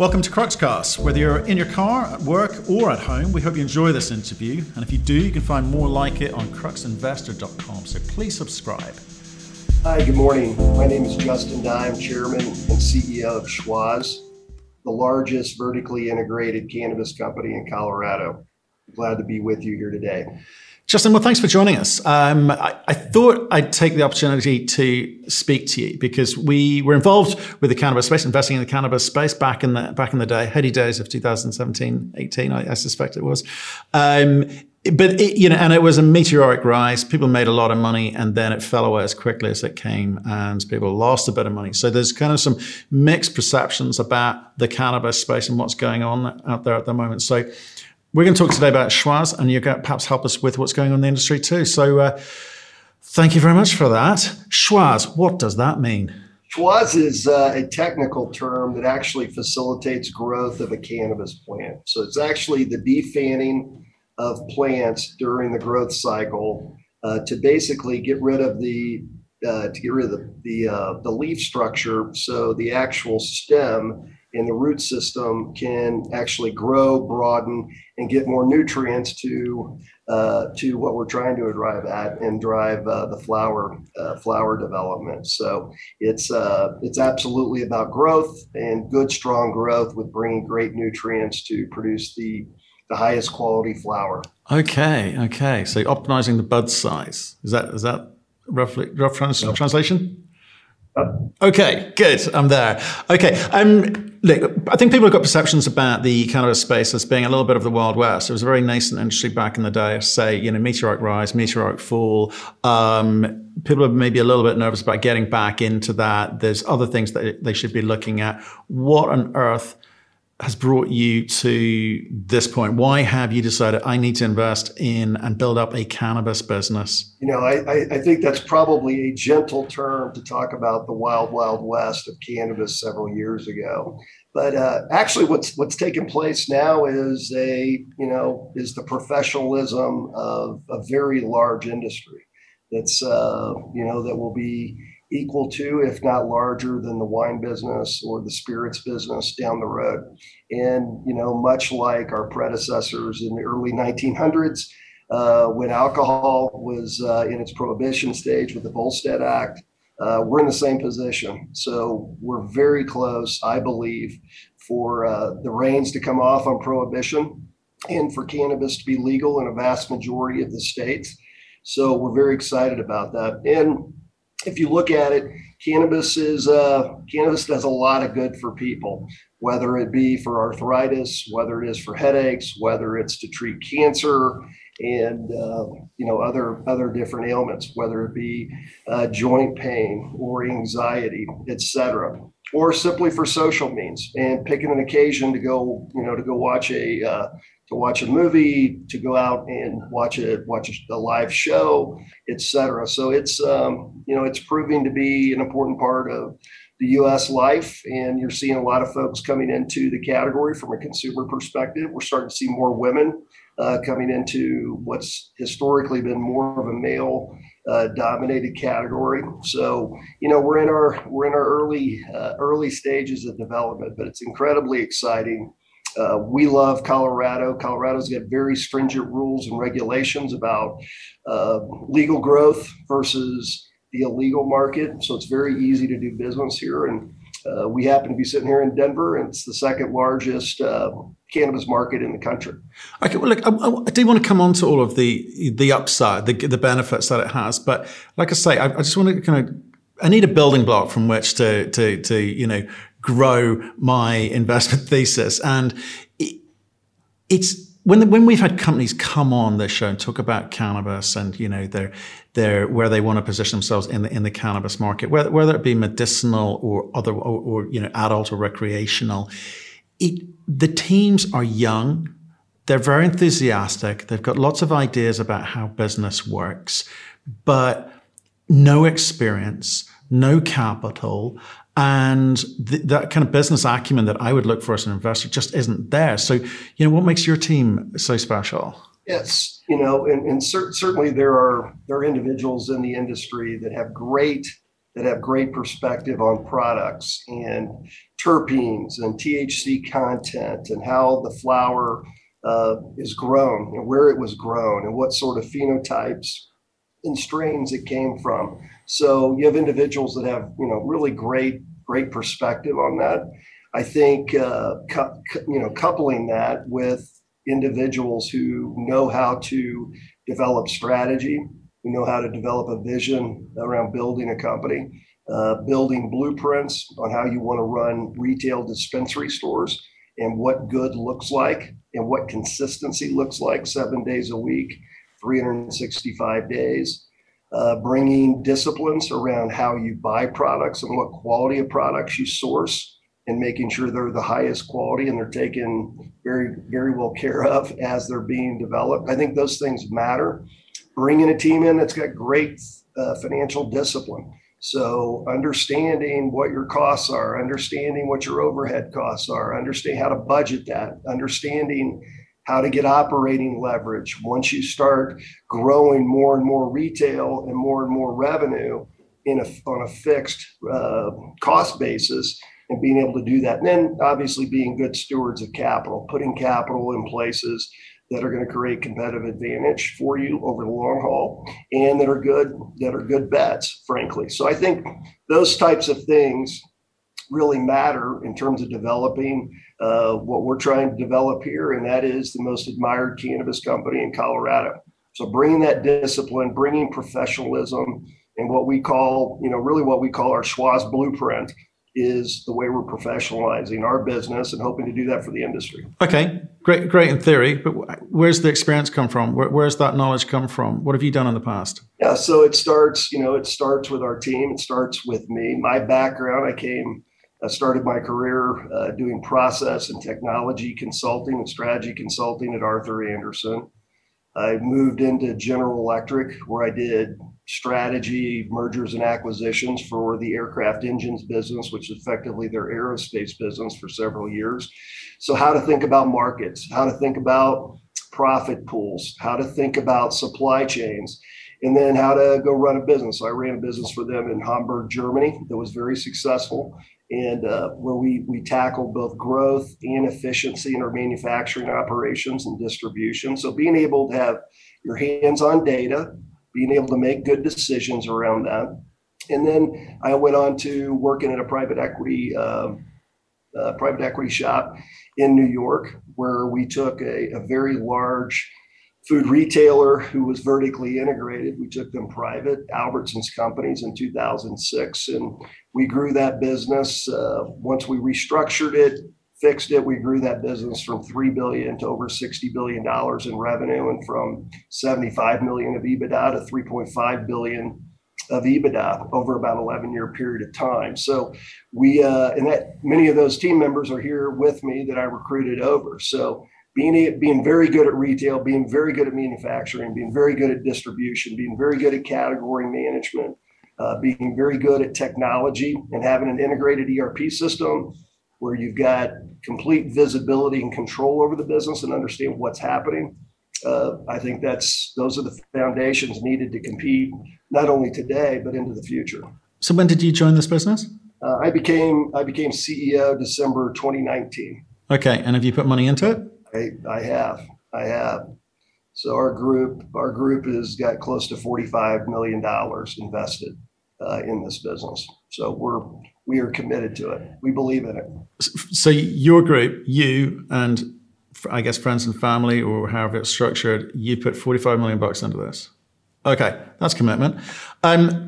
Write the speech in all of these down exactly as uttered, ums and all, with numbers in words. Welcome to CruxCast. Whether you're in your car, at work, or at home, we hope you enjoy this interview. And if you do, you can find more like it on crux investor dot com, so please subscribe. Hi, good morning. My name is Justin Dime, Chairman and C E O of Schwazze, the largest vertically integrated cannabis company in Colorado. Glad to be with you here today. Justin, well, thanks for joining us. Um, I, I thought I'd take the opportunity to speak to you because we were involved with the cannabis space, investing in the cannabis space back in the back in the day, heady days of two thousand seventeen, eighteen, I, I suspect it was. Um, but it, you know, and it was a meteoric rise. People made a lot of money, and then it fell away as quickly as it came, and people lost a bit of money. So there's kind of some mixed perceptions about the cannabis space and what's going on out there at the moment. So we're going to talk today about Schwazze, and you're going to perhaps help us with what's going on in the industry too. So uh, thank you very much for that. Schwazze, what does that mean? Schwazze is uh, a technical term that actually facilitates growth of a cannabis plant. So it's actually the defanning of plants during the growth cycle uh, to basically get rid of the uh, to get rid of the the, uh, the leaf structure, so the actual stem and the root system can actually grow, broaden, and get more nutrients to uh, to what we're trying to drive at and drive uh, the flower uh, flower development. So it's uh, it's absolutely about growth and good, strong growth with bringing great nutrients to produce the the highest quality flower. Okay, okay. So optimizing the bud size, is that is that roughly rough trans- yep. translation? Okay, good. I'm there. Okay. Um, look, I think people have got perceptions about the cannabis space as being a little bit of the Wild West. It was a very nascent industry back in the day, say, you know, meteoric rise, meteoric fall. Um, people are maybe a little bit nervous about getting back into that. There's other things that they should be looking at. What on earth has brought you to this point? Why have you decided I need to invest in and build up a cannabis business? You know, I, I think that's probably a gentle term to talk about the wild, wild west of cannabis several years ago. But uh, actually what's what's taking place now is a, you know, is the professionalism of a very large industry that's, uh, you know, that will be equal to, if not larger than the wine business or the spirits business down the road. And, you know, much like our predecessors in the early nineteen hundreds, uh, when alcohol was uh, in its prohibition stage with the Volstead Act, uh, we're in the same position. So we're very close, I believe, for uh, the reins to come off on prohibition and for cannabis to be legal in a vast majority of the states. So we're very excited about that. And if you look at it, cannabis is uh, cannabis does a lot of good for people, whether it be for arthritis, whether it is for headaches, whether it's to treat cancer, and uh, you know other other different ailments, whether it be uh, joint pain or anxiety, et cetera, or simply for social means and picking an occasion to go, you know, to go watch a uh, to watch a movie, to go out and watch a watch a live show, et cetera. So it's, um, you know, it's proving to be an important part of the U S life. And you're seeing a lot of folks coming into the category from a consumer perspective. We're starting to see more women uh, coming into what's historically been more of a male uh, dominated category. So, you know, we're in our, we're in our early, uh, early stages of development, but it's incredibly exciting. Uh, we love Colorado. Colorado's got very stringent rules and regulations about uh, legal growth versus the illegal market. So it's very easy to do business here. And uh, we happen to be sitting here in Denver, and it's the second largest uh, cannabis market in the country. Okay, well, look, I, I do want to come on to all of the the upside, the, the benefits that it has. But like I say, I, I just want to kind of, I need a building block from which to, to, to you know, grow my investment thesis. And it, it's when the, when we've had companies come on this show and talk about cannabis and, you know, their their where they want to position themselves in the in the cannabis market, whether whether it be medicinal or other or, or you know adult or recreational, it the teams are young, they're very enthusiastic, they've got lots of ideas about how business works, but no experience, no capital. And th- that kind of business acumen that I would look for as an investor just isn't there. So, you know, what makes your team so special? Yes, you know, and, and cer- certainly there are there are individuals in the industry that have great that have great perspective on products and terpenes and T H C content and how the flower uh, is grown and where it was grown and what sort of phenotypes and strains it came from. So you have individuals that have, you know, really great, great perspective on that. I think, uh, cu- cu- you know, coupling that with individuals who know how to develop strategy, who know how to develop a vision around building a company, uh, building blueprints on how you want to run retail dispensary stores and what good looks like and what consistency looks like seven days a week, three hundred sixty-five days, uh, bringing disciplines around how you buy products and what quality of products you source and making sure they're the highest quality and they're taken very, very well care of as they're being developed. I think those things matter. Bringing a team in that's got great uh, financial discipline. So understanding what your costs are, understanding what your overhead costs are, understand how to budget that, understanding how to get operating leverage. Once you start growing more and more retail and more and more revenue in a, on a fixed uh, cost basis, and being able to do that. And then obviously being good stewards of capital, putting capital in places that are going to create competitive advantage for you over the long haul and that are good, that are good bets, frankly. So I think those types of things really matter in terms of developing uh, what we're trying to develop here. And that is the most admired cannabis company in Colorado. So bringing that discipline, bringing professionalism and what we call, you know, really what we call our Schwazze blueprint is the way we're professionalizing our business and hoping to do that for the industry. Okay, great, great in theory, but where's the experience come from? Where, where's that knowledge come from? What have you done in the past? Yeah, so it starts, you know, it starts with our team. It starts with me. My background, I came, I started my career uh, doing process and technology consulting and strategy consulting at Arthur Andersen. I moved into General Electric, where I did strategy, mergers and acquisitions for the aircraft engines business, which is effectively their aerospace business for several years. So how to think about markets, how to think about profit pools, how to think about supply chains, and then how to go run a business. So I ran a business for them in Hamburg, Germany, that was very successful, and uh, where we, we tackled both growth and efficiency in our manufacturing operations and distribution. So being able to have your hands on data, being able to make good decisions around that. And then I went on to working at a private equity uh, uh, private equity shop in New York, where we took a, a very large food retailer who was vertically integrated. We took them private, Albertsons Companies, in two thousand six. And we grew that business. Uh, once we restructured it, fixed it, we grew that business from three billion dollars to over sixty billion dollars in revenue and from seventy-five million dollars of EBITDA to three point five billion dollars of EBITDA over about an eleven year period of time. So we, uh, and that many of those team members are here with me that I recruited over. So being, being very good at retail, being very good at manufacturing, being very good at distribution, being very good at category management, uh, being very good at technology and having an integrated E R P system where you've got complete visibility and control over the business and understand what's happening. Uh, I think that's those are the foundations needed to compete, not only today, but into the future. So when did you join this business? Uh, I became I became C E O December twenty nineteen. Okay, and have you put money into it? I, I have, I have. So our group our group has got close to forty-five million dollars invested uh, in this business. So we're we are committed to it. We believe in it. So your group, you and I guess friends and family, or however it's structured, you put forty-five million bucks into this. Okay, that's commitment. Um,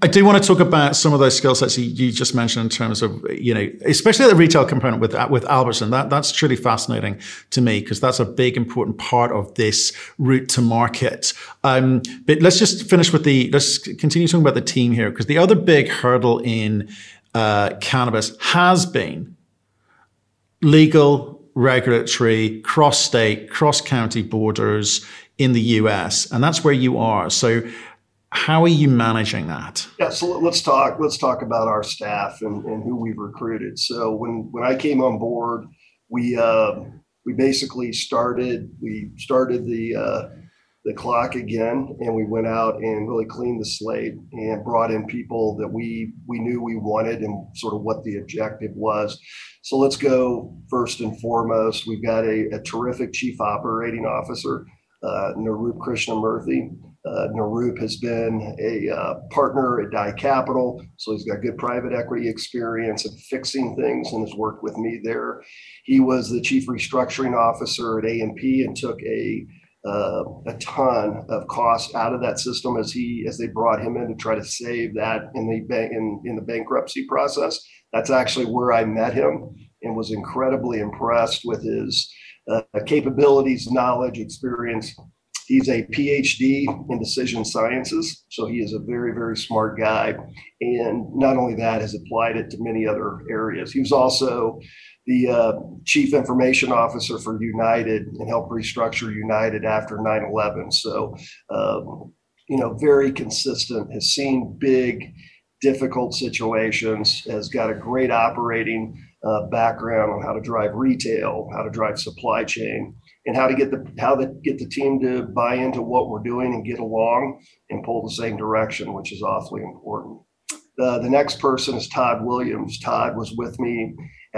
I do want to talk about some of those skill sets you just mentioned in terms of, you know, especially the retail component with with Albertson. That that's truly fascinating to me because that's a big important part of this route to market. Um, but let's just finish with the let's continue talking about the team here, because the other big hurdle in Uh, cannabis has been legal, regulatory, cross-state, cross-county borders in the U S, and that's where you are. So how are you managing that? Yeah, so let's talk, let's talk about our staff and, and who we've recruited. So when, when I came on board, we, uh, we basically started, we started the, uh, the clock again, and we went out and really cleaned the slate and brought in people that we we knew we wanted and sort of what the objective was. So let's go first and foremost. We've got a, a terrific Chief Operating Officer, uh, Naroop Krishnamurthy. Uh, Naroop has been a uh, partner at Dye Capital, so he's got good private equity experience in fixing things and has worked with me there. He was the Chief Restructuring Officer at A and P and took a Uh, a ton of cost out of that system as he as they brought him in to try to save that in the bank in, in the bankruptcy process. That's actually where I met him and was incredibly impressed with his uh, capabilities, knowledge, experience. He's a P H D in decision sciences, so he is a very, very smart guy. And not only that, has applied it to many other areas. He was also the uh, Chief Information Officer for United and helped restructure United after nine eleven. So, um, you know, very consistent, has seen big, difficult situations, has got a great operating uh, background on how to drive retail, how to drive supply chain, and how to get the how to get the team to buy into what we're doing and get along and pull the same direction, which is awfully important. Uh, the next person is Todd Williams. Todd was with me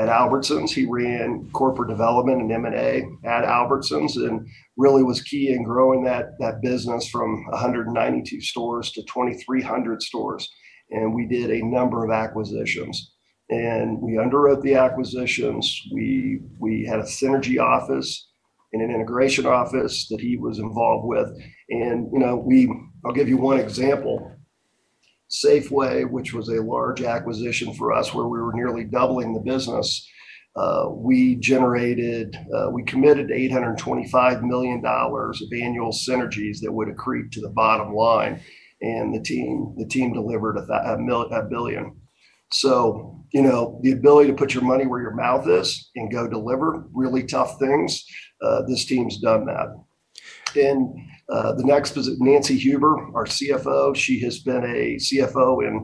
at Albertsons. He ran corporate development and M and A at Albertsons and really was key in growing that, that business from one hundred ninety-two stores to twenty-three hundred stores. And we did a number of acquisitions. And we underwrote the acquisitions. We, we had a synergy office in an integration office that he was involved with. And, you know, we, I'll give you one example. Safeway, which was a large acquisition for us where we were nearly doubling the business. Uh, we generated, uh, we committed eight hundred twenty-five million dollars of annual synergies that would accrete to the bottom line. And the team, the team delivered a, th- a, mil- a billion. So, you know, the ability to put your money where your mouth is and go deliver really tough things. Uh, this team's done that. And uh, the next is Nancy Huber, our C F O. She has been a C F O in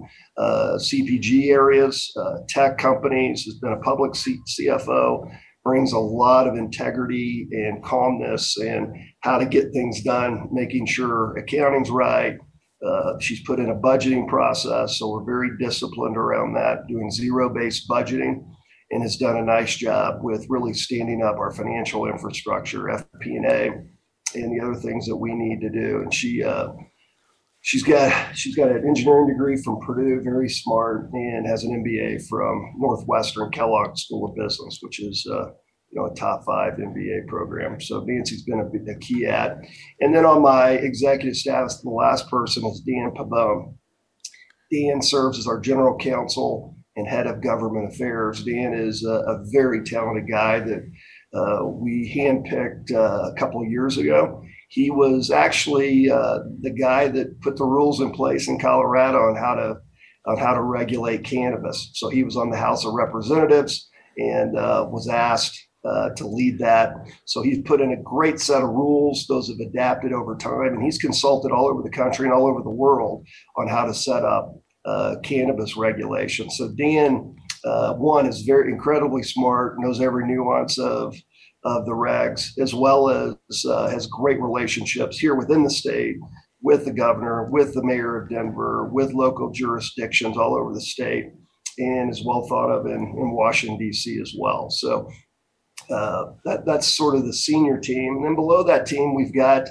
uh, C P G areas, uh, tech companies, has been a public C F O, brings a lot of integrity and calmness and how to get things done, making sure accounting's right. Uh, she's put in a budgeting process, so we're very disciplined around that, doing zero-based budgeting, and has done a nice job with really standing up our financial infrastructure, F P and A, and the other things that we need to do. And she, uh, she's got she's got an engineering degree from Purdue, very smart, and has an M B A from Northwestern Kellogg School of Business, which is uh, you know a top five M B A program. So Nancy's been a, a key add. And then on my executive staff, the last person is Dan Pabone. Dan serves as our general counsel and head of government affairs. Dan is a, a very talented guy that Uh, we handpicked uh, a couple of years ago. He was actually uh, the guy that put the rules in place in Colorado on how to on how to regulate cannabis. So he was on the House of Representatives and uh, was asked uh, to lead that. So he's put in a great set of rules. Those have adapted over time, and he's consulted all over the country and all over the world on how to set up uh, cannabis regulation. So Dan, Uh, one is very incredibly smart, knows every nuance of of the regs, as well as uh, has great relationships here within the state, with the governor, with the mayor of Denver, with local jurisdictions all over the state, and is well thought of in, in Washington, D C as well. So uh, that that's sort of the senior team. And then below that team, we've got,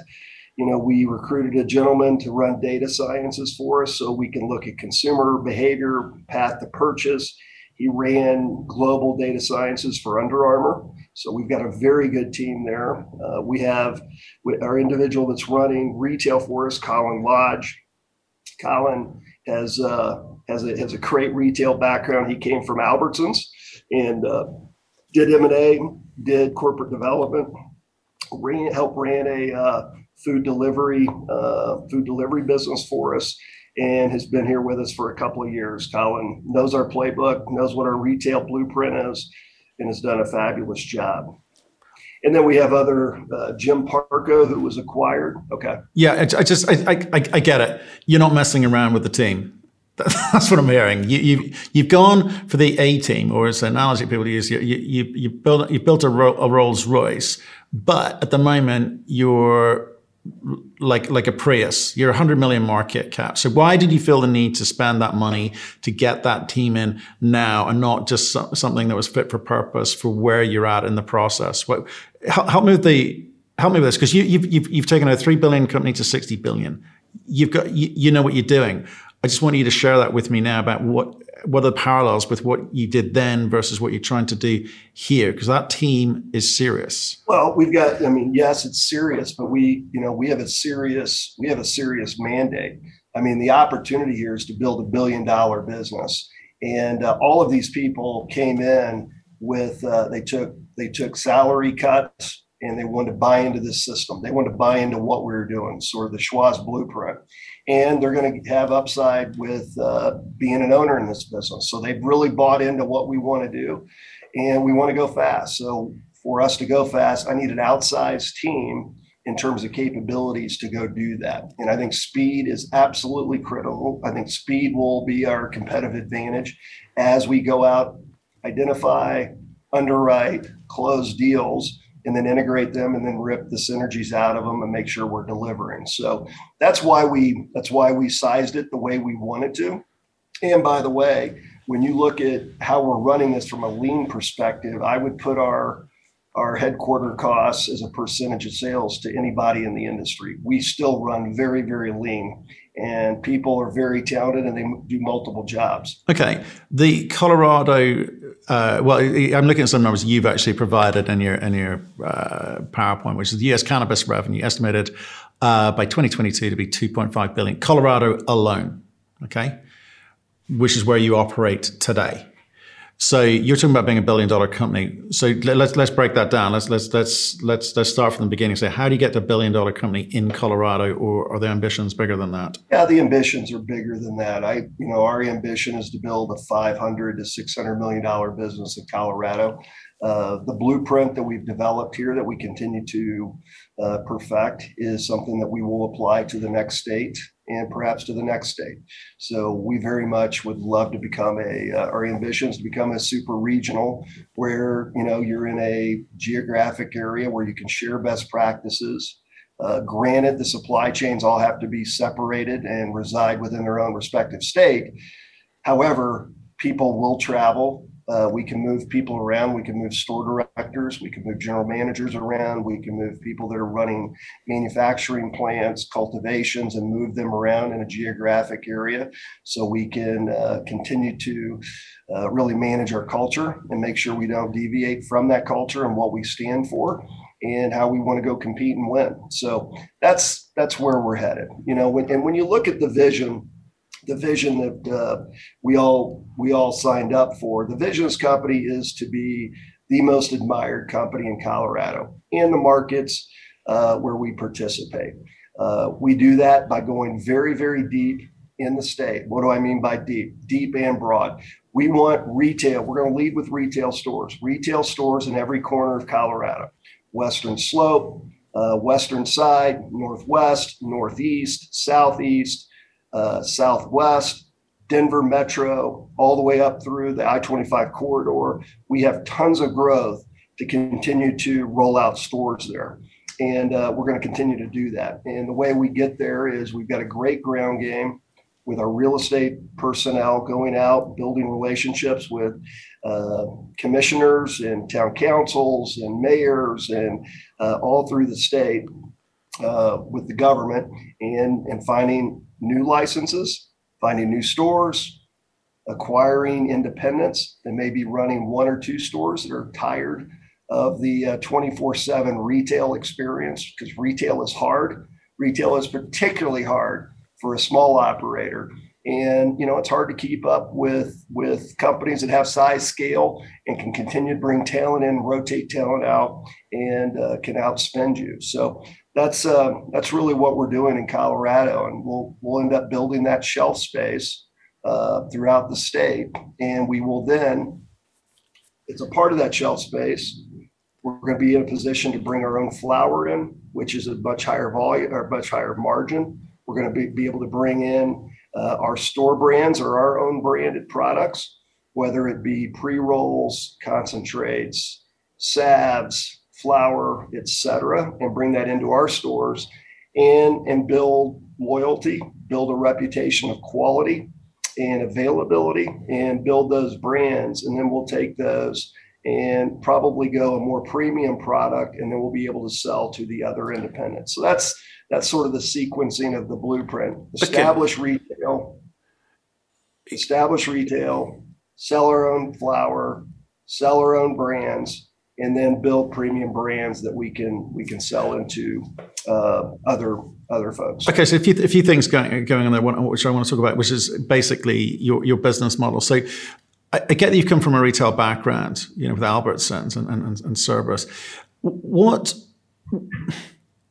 you know, we recruited a gentleman to run data sciences for us so we can look at consumer behavior, path to purchase. He ran global data sciences for Under Armour. So we've got a very good team there. Uh, we have our individual that's running retail for us, Colin Lodge. Colin has, uh, has, a, has a great retail background. He came from Albertsons and uh, did M and A, did corporate development, ran, helped ran a uh, food delivery uh, food delivery business for us, and has been here with us for a couple of years. Colin knows our playbook, knows what our retail blueprint is, and has done a fabulous job. And then we have other, uh, Jim Parco, who was acquired. Okay. Yeah, I, I just, I, I I get it. You're not messing around with the team. That's what I'm hearing. You, you've, you've gone for the A team, or as an analogy people use, you, you, you built, you built a, Ro- a Rolls Royce, but at the moment you're like like a Prius. You're a one hundred million market cap. So why did you feel the need to spend that money to get that team in now and not just so, something that was fit for purpose for where you're at in the process? What, help, help me with the help me with this, because you, you've, you've you've taken a three billion company to sixty billion. You've got you, you know what you're doing. I just want you to share that with me now about what what are the parallels with what you did then versus what you're trying to do here? Because that team is serious. Well, we've got, I mean, yes, it's serious, but we, you know, we have a serious, we have a serious mandate. I mean, the opportunity here is to build a billion dollar business. And uh, all of these people came in with, uh, they took, they took salary cuts and they wanted to buy into this system. They wanted to buy into what we were doing, sort of the Schwazze blueprint. And they're going to have upside with uh, being an owner in this business. So they've really bought into what we want to do, and we want to go fast. So for us to go fast, I need an outsized team in terms of capabilities to go do that. And I think speed is absolutely critical. I think speed will be our competitive advantage as we go out, identify, underwrite, close deals, and then integrate them and then rip the synergies out of them and make sure we're delivering. So that's why we that's why we sized it the way we wanted to. And by the way, when you look at how we're running this from a lean perspective, I would put our our headquarter costs as a percentage of sales to anybody in the industry. We still run very, very lean, and people are very talented and they do multiple jobs. Okay. The Colorado, uh, well, I'm looking at some numbers you've actually provided in your, in your uh, PowerPoint, which is the U S cannabis revenue estimated uh, by twenty twenty-two to be two point five billion dollars, Colorado alone, okay, which is where you operate today. So you're talking about being a billion dollar company. So let's let's break that down. Let's let's let's let's let's start from the beginning. So how do you get to a billion dollar company in Colorado, or are the ambitions bigger than that? Yeah, the ambitions are bigger than that. I you know our ambition is to build a five hundred to six hundred million dollar business in Colorado. Uh, the blueprint that we've developed here that we continue to uh, perfect is something that we will apply to the next state and perhaps to the next state. So we very much would love to become a, uh, our ambition is to become a super regional where, you know, you're in a geographic area where you can share best practices. Uh, granted, the supply chains all have to be separated and reside within their own respective state. However, people will travel. Uh, we can move people around. We can move store directors. We can move general managers around. We can move people that are running manufacturing plants, cultivations, and move them around in a geographic area. So we can uh, continue to uh, really manage our culture and make sure we don't deviate from that culture and what we stand for and how we want to go compete and win. So that's that's where we're headed. You know, when, and when you look at the vision, the vision that uh, we all we all signed up for. The vision of this company is to be the most admired company in Colorado and the markets uh, where we participate. Uh, we do that by going very, very deep in the state. What do I mean by deep? Deep and broad. We want retail. We're going to lead with retail stores. Retail stores in every corner of Colorado. Western Slope, uh, Western Side, Northwest, Northeast, Southeast, Uh, Southwest, Denver Metro, all the way up through the I twenty-five corridor. We have tons of growth to continue to roll out stores there. And uh, we're going to continue to do that. And the way we get there is we've got a great ground game with our real estate personnel going out, building relationships with uh, commissioners and town councils and mayors and uh, all through the state uh, with the government and, and finding new licenses, finding new stores, acquiring independents that may be running one or two stores that are tired of the uh, twenty-four seven retail experience, because retail is hard. Retail is particularly hard for a small operator. And, you know, it's hard to keep up with, with companies that have size, scale, and can continue to bring talent in, rotate talent out, and uh, can outspend you. So that's uh, that's really what we're doing in Colorado. And we'll we'll end up building that shelf space uh, throughout the state. And we will then, it's a part of that shelf space, we're going to be in a position to bring our own flower in, which is a much higher volume or much higher margin. We're going to be, be able to bring in Uh, our store brands or our own branded products, whether it be pre-rolls, concentrates, salves, flour, et cetera, and bring that into our stores. and, and build loyalty, build a reputation of quality and availability, and build those brands. And then we'll take those and probably go a more premium product, and then we'll be able to sell to the other independents. So that's that's sort of the sequencing of the blueprint. Establish okay. retail, establish retail, sell our own flour, sell our own brands, and then build premium brands that we can we can sell into uh, other other folks. Okay, so a few, a few things going going on there, one, which I want to talk about, which is basically your, your business model. So I, I get that you've come from a retail background, you know, with Albertsons and and, and Cerberus. What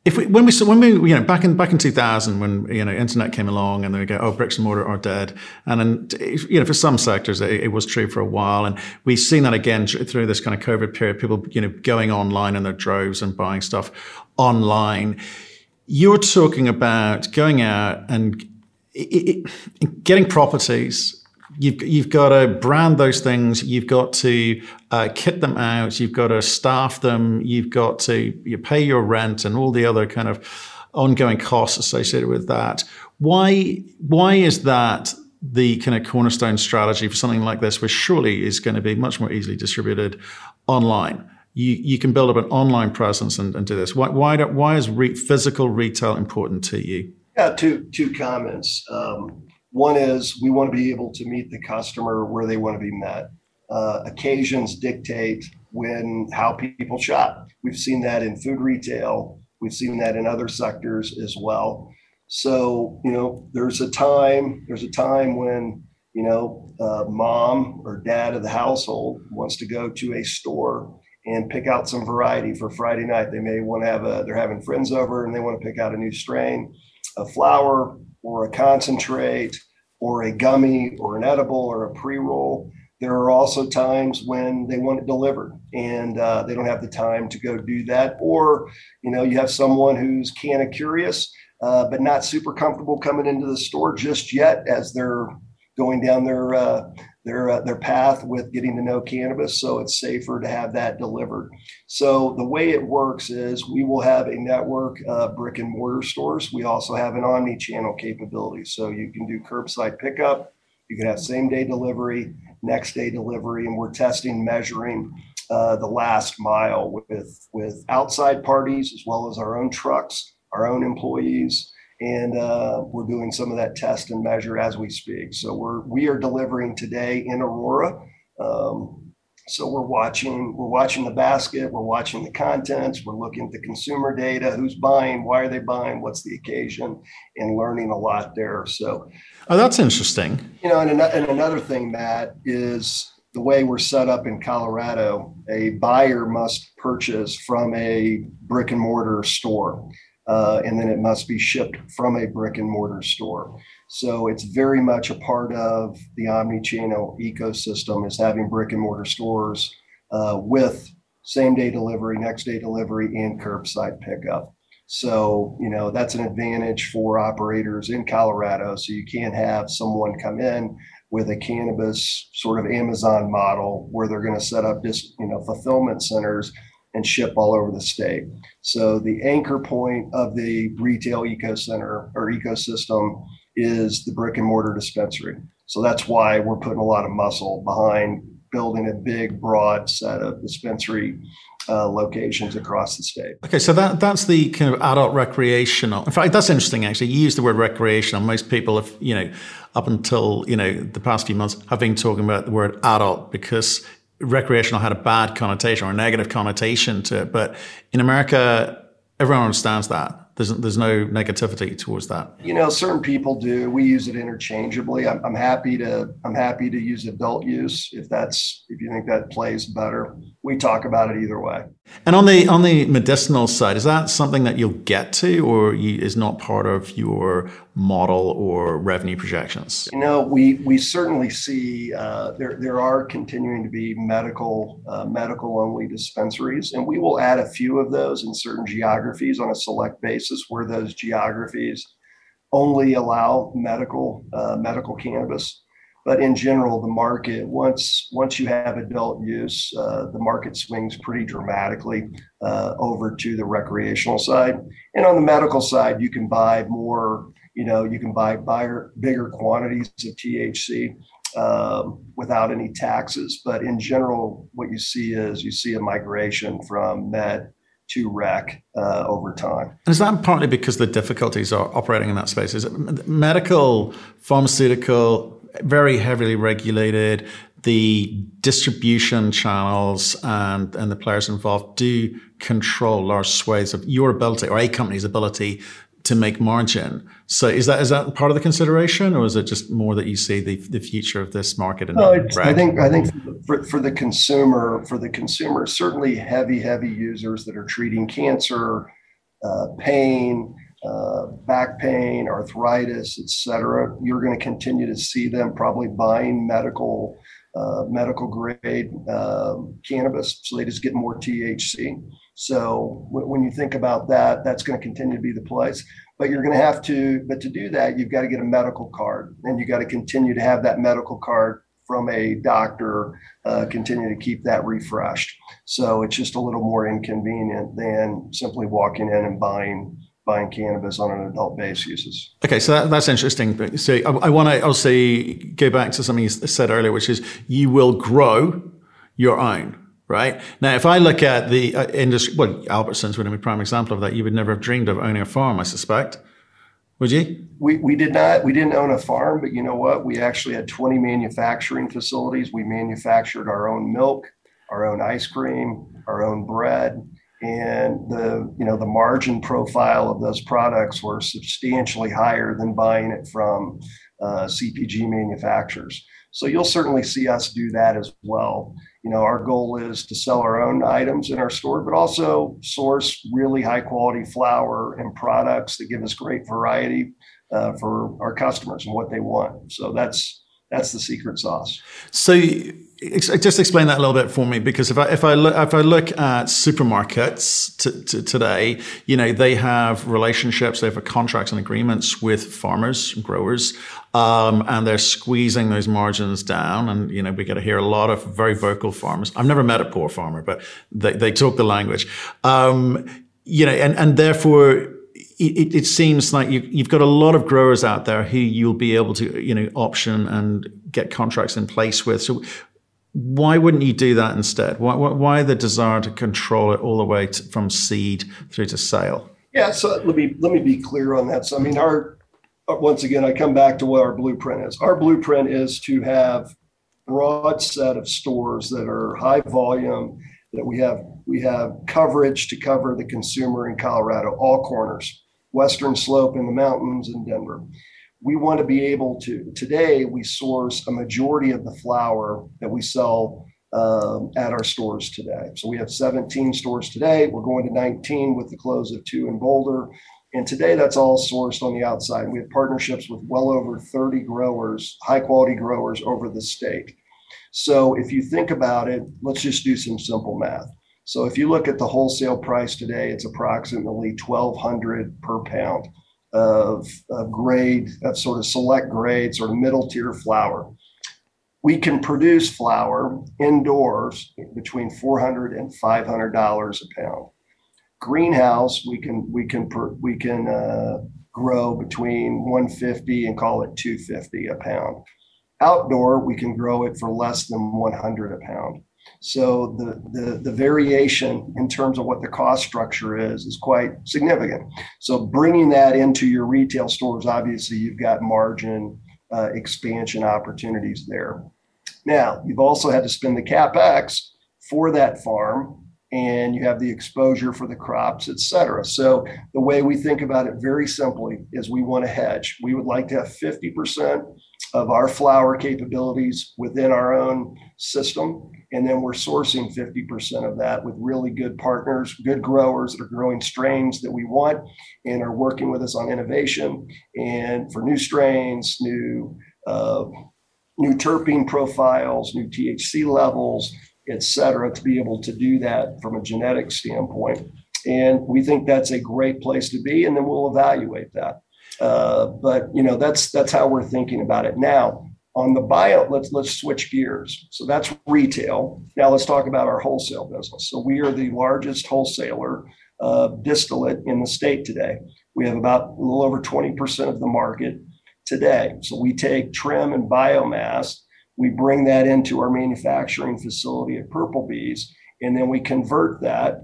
if we, when we when we you know back in back in two thousand, when you know internet came along, and they go, oh, bricks and mortar are dead, and then, you know, for some sectors it, it was true for a while, and we've seen that again through this kind of COVID period, people you know going online in their droves and buying stuff online. You're talking about going out and it, it, getting properties. You've, you've got to brand those things. You've got to uh, kit them out. You've got to staff them. You've got to you pay your rent and all the other kind of ongoing costs associated with that. Why, why is that the kind of cornerstone strategy for something like this, which surely is going to be much more easily distributed online? You, you can build up an online presence and, and do this. Why, why, do, why is re- physical retail important to you? Yeah, two, two comments. Um, One is we want to be able to meet the customer where they want to be met. Uh, occasions dictate when, how people shop. We've seen that in food retail. We've seen that in other sectors as well. So, you know, there's a time, there's a time when, you know, uh, mom or dad of the household wants to go to a store and pick out some variety for Friday night. They may want to have a, they're having friends over and they want to pick out a new strain of flour, or a concentrate, or a gummy, or an edible, or a pre-roll. There are also times when they want it delivered, and uh, they don't have the time to go do that. Or, you know, you have someone who's kind of curious, uh, but not super comfortable coming into the store just yet, as they're going down their uh, their uh, their path with getting to know cannabis. So it's safer to have that delivered. So the way it works is we will have a network of brick and mortar stores. We also have an omni-channel capability. So you can do curbside pickup. You can have same day delivery, next day delivery, and we're testing, measuring uh, the last mile with with outside parties as well as our own trucks, our own employees. And uh, we're doing some of that test and measure as we speak. So we're we are delivering today in Aurora. Um, so we're watching we're watching the basket, we're watching the contents, we're looking at the consumer data, who's buying, why are they buying, what's the occasion, and learning a lot there. So, oh, that's interesting. You know, and, an- and another thing, Matt, is the way we're set up in Colorado. A buyer must purchase from a brick and mortar store. Uh, and then it must be shipped from a brick and mortar store. So it's very much a part of the omni-channel ecosystem is having brick and mortar stores uh, with same day delivery, next day delivery, and curbside pickup. So, you know, that's an advantage for operators in Colorado. So you can't have someone come in with a cannabis sort of Amazon model where they're going to set up just, you know, fulfillment centers and ship all over the state. So the anchor point of the retail eco center or ecosystem is the brick and mortar dispensary. So that's why we're putting a lot of muscle behind building a big, broad set of dispensary uh, locations across the state. Okay, so that that's the kind of adult recreational. In fact, that's interesting, actually. You use the word recreational. Most people have, you know, up until, you know, the past few months have been talking about the word adult because recreational had a bad connotation or a negative connotation to it, but in America, everyone understands that. There's there's no negativity towards that. You know, certain people do. We use it interchangeably. I'm, I'm happy to I'm happy to use adult use if that's if you think that plays better. We talk about it either way. And on the on the medicinal side, is that something that you'll get to, or you, is not part of your model or revenue projections? You know, we we certainly see uh, there there are continuing to be medical uh, medical only dispensaries, and we will add a few of those in certain geographies on a select basis, where those geographies only allow medical uh, medical cannabis. But in general, the market, once once you have adult use, uh, the market swings pretty dramatically uh, over to the recreational side. And on the medical side, you can buy more, you know, you can buy buyer, bigger quantities of T H C um, without any taxes. But in general, what you see is you see a migration from med to rec uh, over time. And is that partly because the difficulties are operating in that space? Is it medical, pharmaceutical, very heavily regulated, the distribution channels and, and the players involved do control large swathes of your ability or a company's ability to make margin. So is that is that part of the consideration, or is it just more that you see the, the future of this market? And no, it's, I think I think for, for the consumer, for the consumer, certainly heavy, heavy users that are treating cancer, uh, pain, Uh, back pain, arthritis, et cetera, you're going to continue to see them probably buying medical uh, medical grade uh, cannabis. So they just get more T H C. So w- when you think about that, that's going to continue to be the place. But you're going to have to, but to do that, you've got to get a medical card, and you got to continue to have that medical card from a doctor, uh, continue to keep that refreshed. So it's just a little more inconvenient than simply walking in and buying buying cannabis on an adult-based uses. Okay, so that, that's interesting. So I, I want to also go back to something you said earlier, which is you will grow your own, right? Now, if I look at the uh, industry, well, Albertsons would be a prime example of that. You would never have dreamed of owning a farm, I suspect. Would you? We, we did not. We didn't own a farm, but you know what? We actually had twenty manufacturing facilities. We manufactured our own milk, our own ice cream, our own bread. And the, you know, the margin profile of those products were substantially higher than buying it from uh, C P G manufacturers. So you'll certainly see us do that as well. You know, our goal is to sell our own items in our store, but also source really high quality flour and products that give us great variety uh, for our customers and what they want. So that's that's the secret sauce. So just explain that a little bit for me, because if I if I look if I look at supermarkets t- t- today, you know, they have relationships, they have contracts and agreements with farmers and growers, um, and they're squeezing those margins down. And you know, we get to hear a lot of very vocal farmers. I've never met a poor farmer, but they, they talk the language, um, you know, and and therefore. It, it seems like you, you've got a lot of growers out there who you'll be able to, you know, option and get contracts in place with. So why wouldn't you do that instead? Why, why the desire to control it all the way to, from seed through to sale? Yeah, so let me let me be clear on that. So I mean, our once again, I come back to what our blueprint is. Our blueprint is to have a broad set of stores that are high volume, that we have we have coverage to cover the consumer in Colorado, all corners. Western Slope in the mountains in Denver. We want to be able to, today we source a majority of the flour that we sell um, at our stores today. So we have seventeen stores today. We're going to nineteen with the close of two in Boulder. And today that's all sourced on the outside. We have partnerships with well over thirty growers, high quality growers over the state. So if you think about it, let's just do some simple math. So if you look at the wholesale price today, it's approximately twelve hundred dollars per pound of, of grade, of sort of select grades or middle tier flour. We can produce flour indoors between four hundred dollars and five hundred dollars a pound. Greenhouse, we can we can we can uh, grow between one hundred fifty dollars and call it two hundred fifty dollars a pound. Outdoor, we can grow it for less than one hundred dollars a pound. So the, the, the variation in terms of what the cost structure is, is quite significant. So bringing that into your retail stores, obviously you've got margin uh, expansion opportunities there. Now, you've also had to spend the CapEx for that farm, and you have the exposure for the crops, et cetera. So the way we think about it very simply is we want to hedge. We would like to have fifty percent of our flour capabilities within our own system. And then we're sourcing fifty percent of that with really good partners, good growers that are growing strains that we want and are working with us on innovation and for new strains, new uh, new terpene profiles, new T H C levels, et cetera, to be able to do that from a genetic standpoint. And we think that's a great place to be, and then we'll evaluate that. Uh, but, you know, that's that's how we're thinking about it now. On the buyout, let's let's switch gears. So that's retail. Now let's talk about our wholesale business. So we are the largest wholesaler of distillate in the state today. We have about a little over twenty percent of the market today. So we take trim and biomass, we bring that into our manufacturing facility at Purple Bees, and then we convert that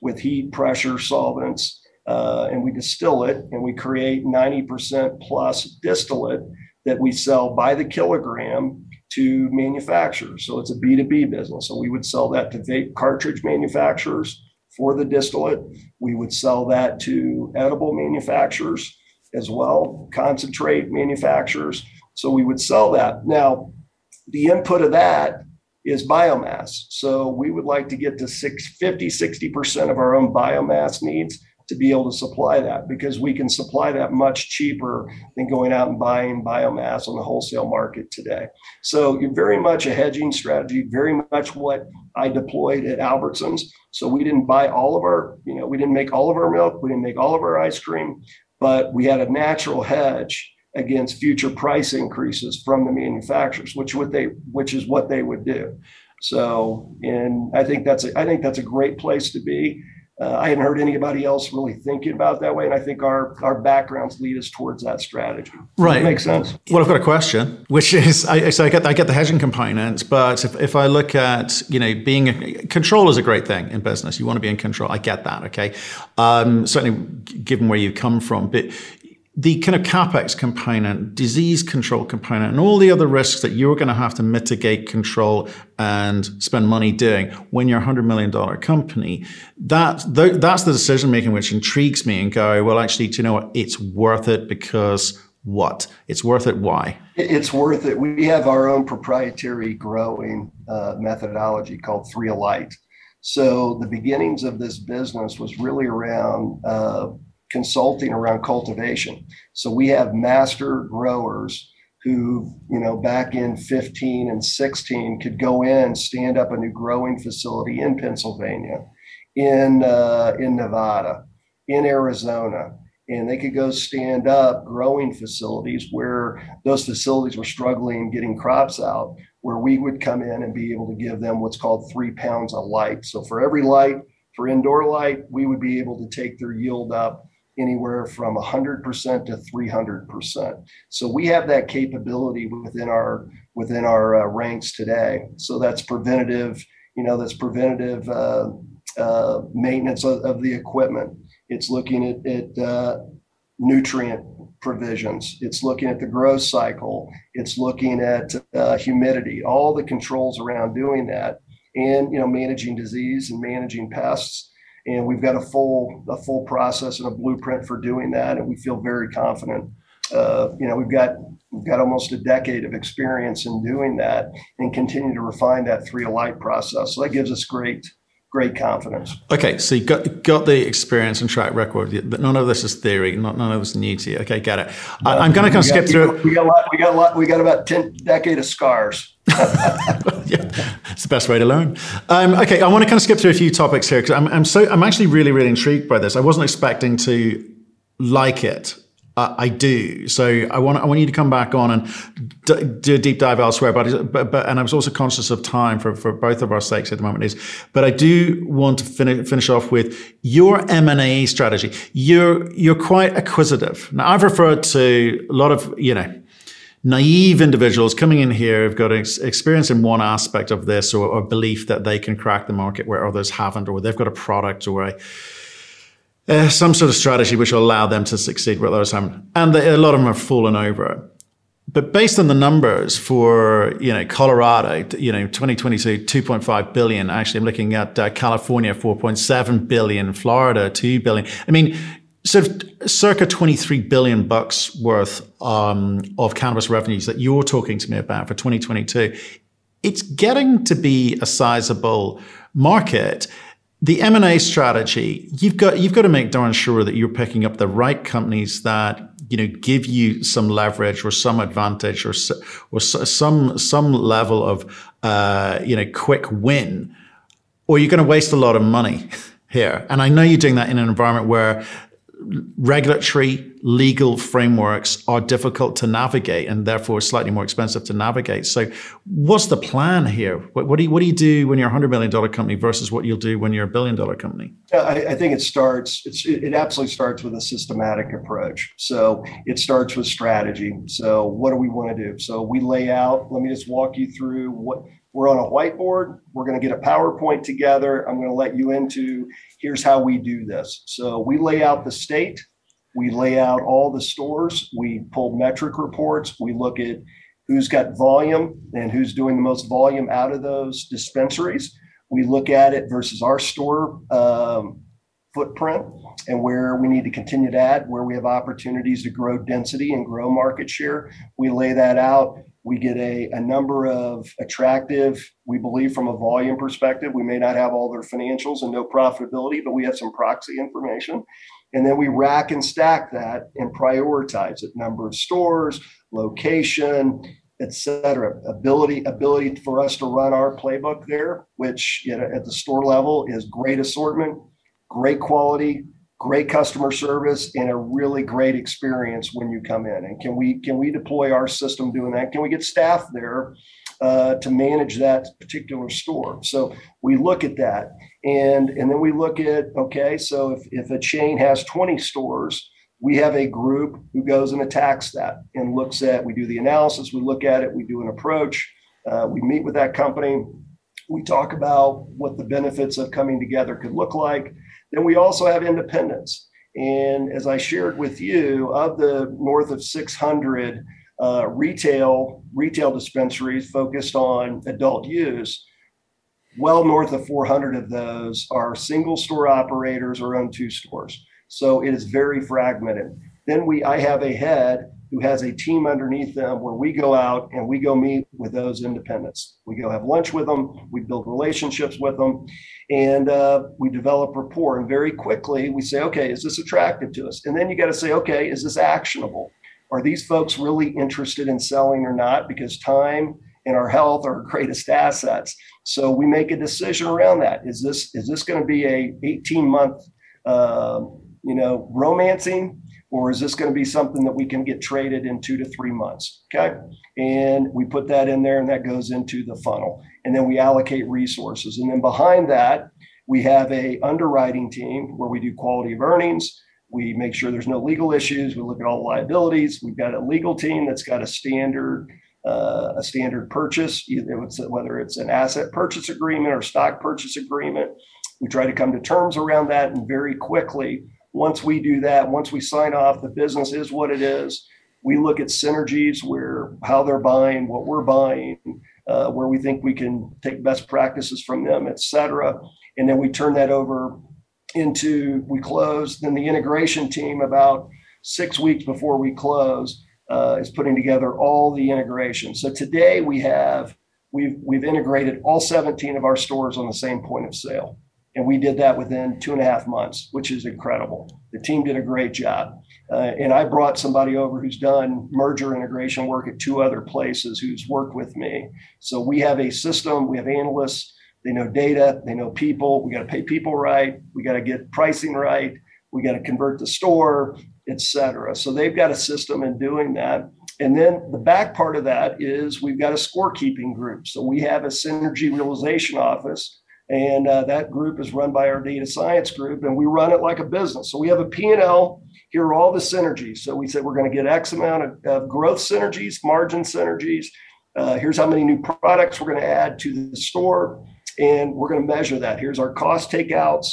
with heat, pressure, solvents, uh, and we distill it, and we create ninety percent plus distillate that we sell by the kilogram to manufacturers. So it's a B two B business. So we would sell that to vape cartridge manufacturers for the distillate. We would sell that to edible manufacturers as well, concentrate manufacturers. So we would sell that. Now, the input of that is biomass. So we would like to get to fifty, sixty percent of our own biomass needs to be able to supply that, because we can supply that much cheaper than going out and buying biomass on the wholesale market today. So you're very much a hedging strategy, very much what I deployed at Albertsons. So we didn't buy all of our, you know, we didn't make all of our milk, we didn't make all of our ice cream, but we had a natural hedge against future price increases from the manufacturers, which what they, which is what they would do. So, and I think that's a, I think that's a great place to be. Uh, I haven't heard anybody else really thinking about it that way. And I think our, our backgrounds lead us towards that strategy. Right. That makes sense. Well, I've got a question, which is, I, so I get I get the hedging component, but if, if I look at, you know, being, a, control is a great thing in business. You want to be in control. I get that. Okay. Um, certainly given where you come from, but the kind of CapEx component, disease control component, and all the other risks that you're going to have to mitigate, control, and spend money doing when you're a one hundred million dollars company, that, that's the decision-making which intrigues me and go, well, actually, do you know what? It's worth it because what? It's worth it. Why? It's worth it. We have our own proprietary growing uh, methodology called Three Alight. So the beginnings of this business was really around uh, consulting around cultivation. So we have master growers who, you know, back in fifteen and sixteen could go in, stand up a new growing facility in Pennsylvania, in, uh, in Nevada, in Arizona, and they could go stand up growing facilities where those facilities were struggling getting crops out, where we would come in and be able to give them what's called three pounds a light. So for every light, for indoor light, we would be able to take their yield up anywhere from one hundred percent to three hundred percent. So we have that capability within our within our uh, ranks today. So that's preventative, you know, that's preventative uh, uh, maintenance of, of the equipment. It's looking at, at uh, nutrient provisions. It's looking at the growth cycle. It's looking at uh, humidity, all the controls around doing that, and, you know, managing disease and managing pests. And we've got a full a full process and a blueprint for doing that, and we feel very confident. Uh, you know, we've got we've got almost a decade of experience in doing that, and continue to refine that Three Alight process. So that gives us great great confidence. Okay, so you got got the experience and track record, but none of this is theory. Not none of this is new to you. Okay, got it. I, I'm going to kind of skip through. We got a lot. We got a lot. We got about ten decade of scars. Yeah, it's the best way to learn. Um, okay, I want to kind of skip through a few topics here because I'm, I'm so I'm actually really really intrigued by this. I wasn't expecting to like it. Uh, I do. So I want I want you to come back on and d- do a deep dive elsewhere. But, but but and I was also conscious of time for for both of our sakes at the moment. Is but I do want to finish finish off with your M and A strategy. You're you're quite acquisitive. Now I've referred to a lot of you know. naive individuals coming in here have got ex- experience in one aspect of this, or, or belief that they can crack the market where others haven't, or they've got a product or a, uh, some sort of strategy which will allow them to succeed where others haven't. And they, a lot of them have fallen over. But based on the numbers for, you know, Colorado, you know, twenty twenty-two, two point five billion. Actually, I'm looking at uh, California, four point seven billion, Florida, two billion. I mean, sort of circa twenty-three billion bucks worth um, of cannabis revenues that you're talking to me about for twenty twenty-two. It's getting to be a sizable market. The M and A strategy, you've got you've got to make darn sure that you're picking up the right companies that, you know, give you some leverage or some advantage or or some some level of uh, you know, quick win, or you're going to waste a lot of money here. And I know you're doing that in an environment where regulatory legal frameworks are difficult to navigate and therefore slightly more expensive to navigate. So what's the plan here? What, what, do, you, what do you do when you're a one hundred million dollar company versus what you'll do when you're a billion dollar company? I, I think it starts, it's, it absolutely starts with a systematic approach. So it starts with strategy. So what do we want to do? So we lay out, let me just walk you through what we're on a whiteboard. We're going to get a PowerPoint together. I'm going to let you into, here's how we do this. So we lay out the state. We lay out all the stores. We pull metric reports. We look at who's got volume and who's doing the most volume out of those dispensaries. We look at it versus our store um, footprint and where we need to continue to add, where we have opportunities to grow density and grow market share. We lay that out. We get a, a number of attractive, we believe from a volume perspective, we may not have all their financials and no profitability, but we have some proxy information. And then we rack and stack that and prioritize it, number of stores, location, et cetera, ability, ability for us to run our playbook there, which, you know, at the store level is great assortment, great quality, great customer service, and a really great experience when you come in. And can we can we deploy our system doing that? Can we get staff there uh, to manage that particular store? So we look at that, and and then we look at, okay, so if, if a chain has twenty stores, we have a group who goes and attacks that and looks at, we do the analysis, we look at it, we do an approach, uh, we meet with that company, we talk about what the benefits of coming together could look like. Then we also have independents. And as I shared with you, of the north of six hundred uh, retail retail dispensaries focused on adult use, well north of four hundred of those are single store operators or own two stores. So it is very fragmented. Then we, I have a head who has a team underneath them where we go out and we go meet with those independents. We go have lunch with them. We build relationships with them, and uh, we develop rapport. And very quickly we say, okay, is this attractive to us? And then you got to say, okay, is this actionable? Are these folks really interested in selling or not? Because time and our health are our greatest assets. So we make a decision around that. Is this, is this going to be a eighteen month, uh, you know, romancing? Or is this going to be something that we can get traded in two to three months? Okay. And we put that in there, and that goes into the funnel. And then we allocate resources. And then behind that, we have a underwriting team where we do quality of earnings. We make sure there's no legal issues. We look at all the liabilities. We've got a legal team that's got a standard, uh, a standard purchase, either it's, whether it's an asset purchase agreement or stock purchase agreement. We try to come to terms around that, and very quickly, once we do that, once we sign off, the business is what it is. We look at synergies, where how they're buying, what we're buying, uh, where we think we can take best practices from them, et cetera. And then we turn that over into, we close. Then the integration team, about six weeks before we close, uh, is putting together all the integration. So today we have, we've, we've integrated all seventeen of our stores on the same point of sale. And we did that within two and a half months, which is incredible. The team did a great job. Uh, and I brought somebody over who's done merger integration work at two other places, who's worked with me. So we have a system, we have analysts, they know data, they know people. We got to pay people right. We got to get pricing right. We got to convert the store, et cetera. So they've got a system in doing that. And then the back part of that is we've got a scorekeeping group. So we have a synergy realization office. And uh, that group is run by our data science group, and we run it like a business. So we have a P and L. Here are all the synergies. So we said we're going to get X amount of, of growth synergies, margin synergies. Uh, here's how many new products we're going to add to the store, and we're going to measure that. Here's our cost takeouts.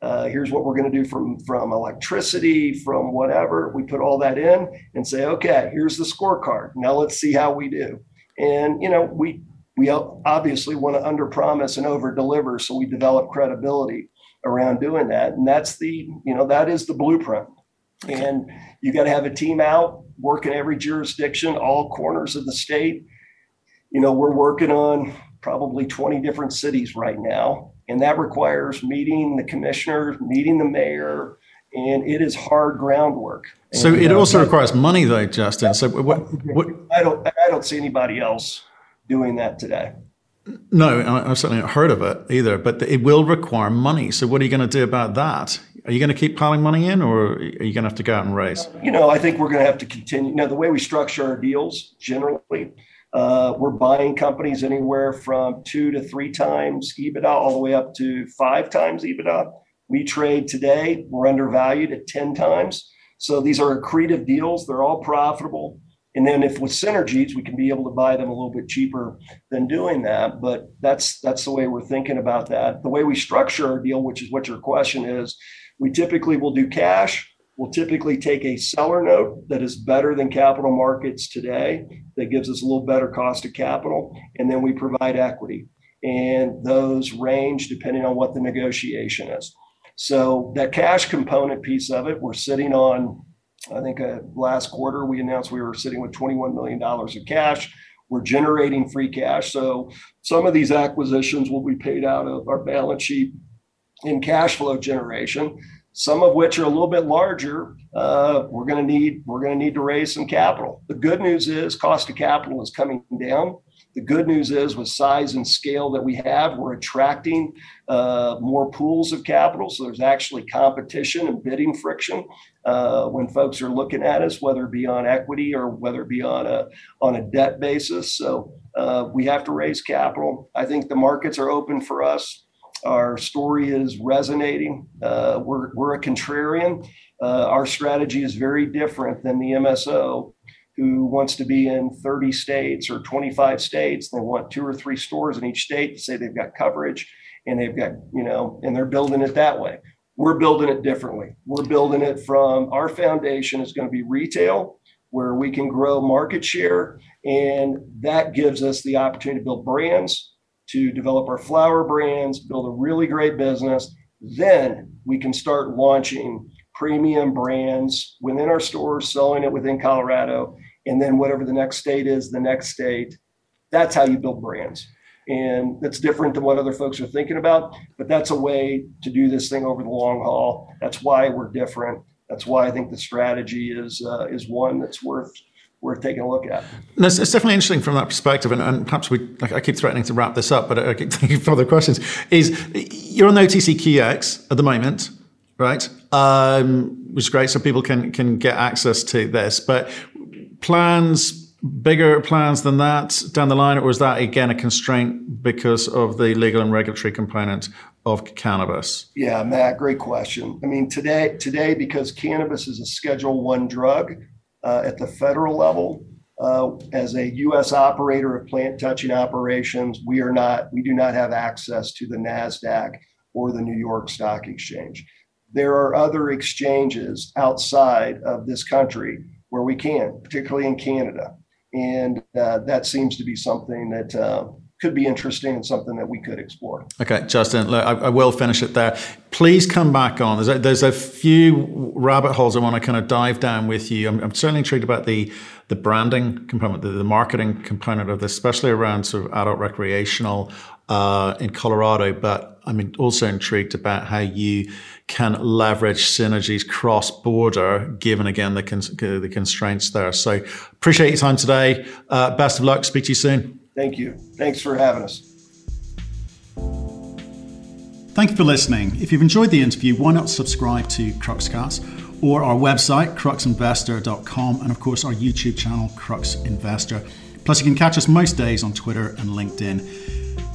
Uh, here's what we're going to do from, from electricity, from whatever. We put all that in and say, okay, here's the scorecard. Now let's see how we do. And, you know, we We obviously want to underpromise and overdeliver, so we develop credibility around doing that. And that's the, you know, that is the blueprint. Okay. And you got to have a team out working every jurisdiction, all corners of the state. You know, we're working on probably twenty different cities right now, and that requires meeting the commissioners, meeting the mayor. And it is hard groundwork. And, so it you know, also requires money, though, Justin. So what, what? I don't. I don't see anybody else doing that today. No, I've certainly not heard of it either, but it will require money. So what are you going to do about that? Are you going to keep piling money in, or are you going to have to go out and raise? You know, I think we're going to have to continue. You know, the way we structure our deals generally, uh, we're buying companies anywhere from two to three times EBITDA all the way up to five times EBITDA. We trade today, we're undervalued at ten times. So these are accretive deals. They're all profitable. And then if with synergies, we can be able to buy them a little bit cheaper than doing that. But that's that's the way we're thinking about that. The way we structure our deal, which is what your question is, we typically will do cash. We'll typically take a seller note that is better than capital markets today, that gives us a little better cost of capital. And then we provide equity. And those range depending on what the negotiation is. So that cash component piece of it, we're sitting on, I think uh, last quarter we announced we were sitting with twenty-one million dollars of cash. We're generating free cash. So some of these acquisitions will be paid out of our balance sheet in cash flow generation, some of which are a little bit larger. Uh, we're going to need we're going to need to raise some capital. The good news is cost of capital is coming down. The good news is with size and scale that we have, we're attracting uh, more pools of capital. So there's actually competition and bidding friction uh, when folks are looking at us, whether it be on equity or whether it be on a on a debt basis. So uh, we have to raise capital. I think the markets are open for us. Our story is resonating. Uh, we're, we're a contrarian. Uh, our strategy is very different than the M S O. Who wants to be in thirty states or twenty-five states. They want two or three stores in each state to say they've got coverage and they've got, you know, and they're building it that way. We're building it differently. We're building it from our foundation is going to be retail, where we can grow market share. And that gives us the opportunity to build brands, to develop our flower brands, build a really great business. Then we can start launching premium brands within our stores, selling it within Colorado. And then whatever the next state is, the next state, that's how you build brands. And that's different than what other folks are thinking about, but that's a way to do this thing over the long haul. That's why we're different. That's why I think the strategy is uh, is one that's worth worth taking a look at. No, it's, it's definitely interesting from that perspective, and, and perhaps we, like, I keep threatening to wrap this up, but I keep thinking of other questions, is you're on O T C Q X at the moment, right? Um, which is great, so people can, can get access to this, but plans, bigger plans than that down the line, or is that again a constraint because of the legal and regulatory component of cannabis? Yeah, Matt, great question. I mean, today, today because cannabis is a Schedule One drug uh, at the federal level, uh, as a U S operator of plant-touching operations, we are not, we do not have access to the NASDAQ or the New York Stock Exchange. There are other exchanges outside of this country where we can, particularly in Canada. And uh, that seems to be something that uh, could be interesting and something that we could explore. Okay, Justin, look, I, I will finish it there. Please come back on. There's a, there's a few rabbit holes I want to kind of dive down with you. I'm, I'm certainly intrigued about the the branding component, the, the marketing component of this, especially around sort of adult recreational uh, in Colorado. But I'm also intrigued about how you can leverage synergies cross-border, given, again, the, cons- the constraints there. So appreciate your time today. Uh, best of luck. Speak to you soon. Thank you. Thanks for having us. Thank you for listening. If you've enjoyed the interview, why not subscribe to CruxCast or our website, crux investor dot com, and, of course, our YouTube channel, CruxInvestor. Plus, you can catch us most days on Twitter and LinkedIn.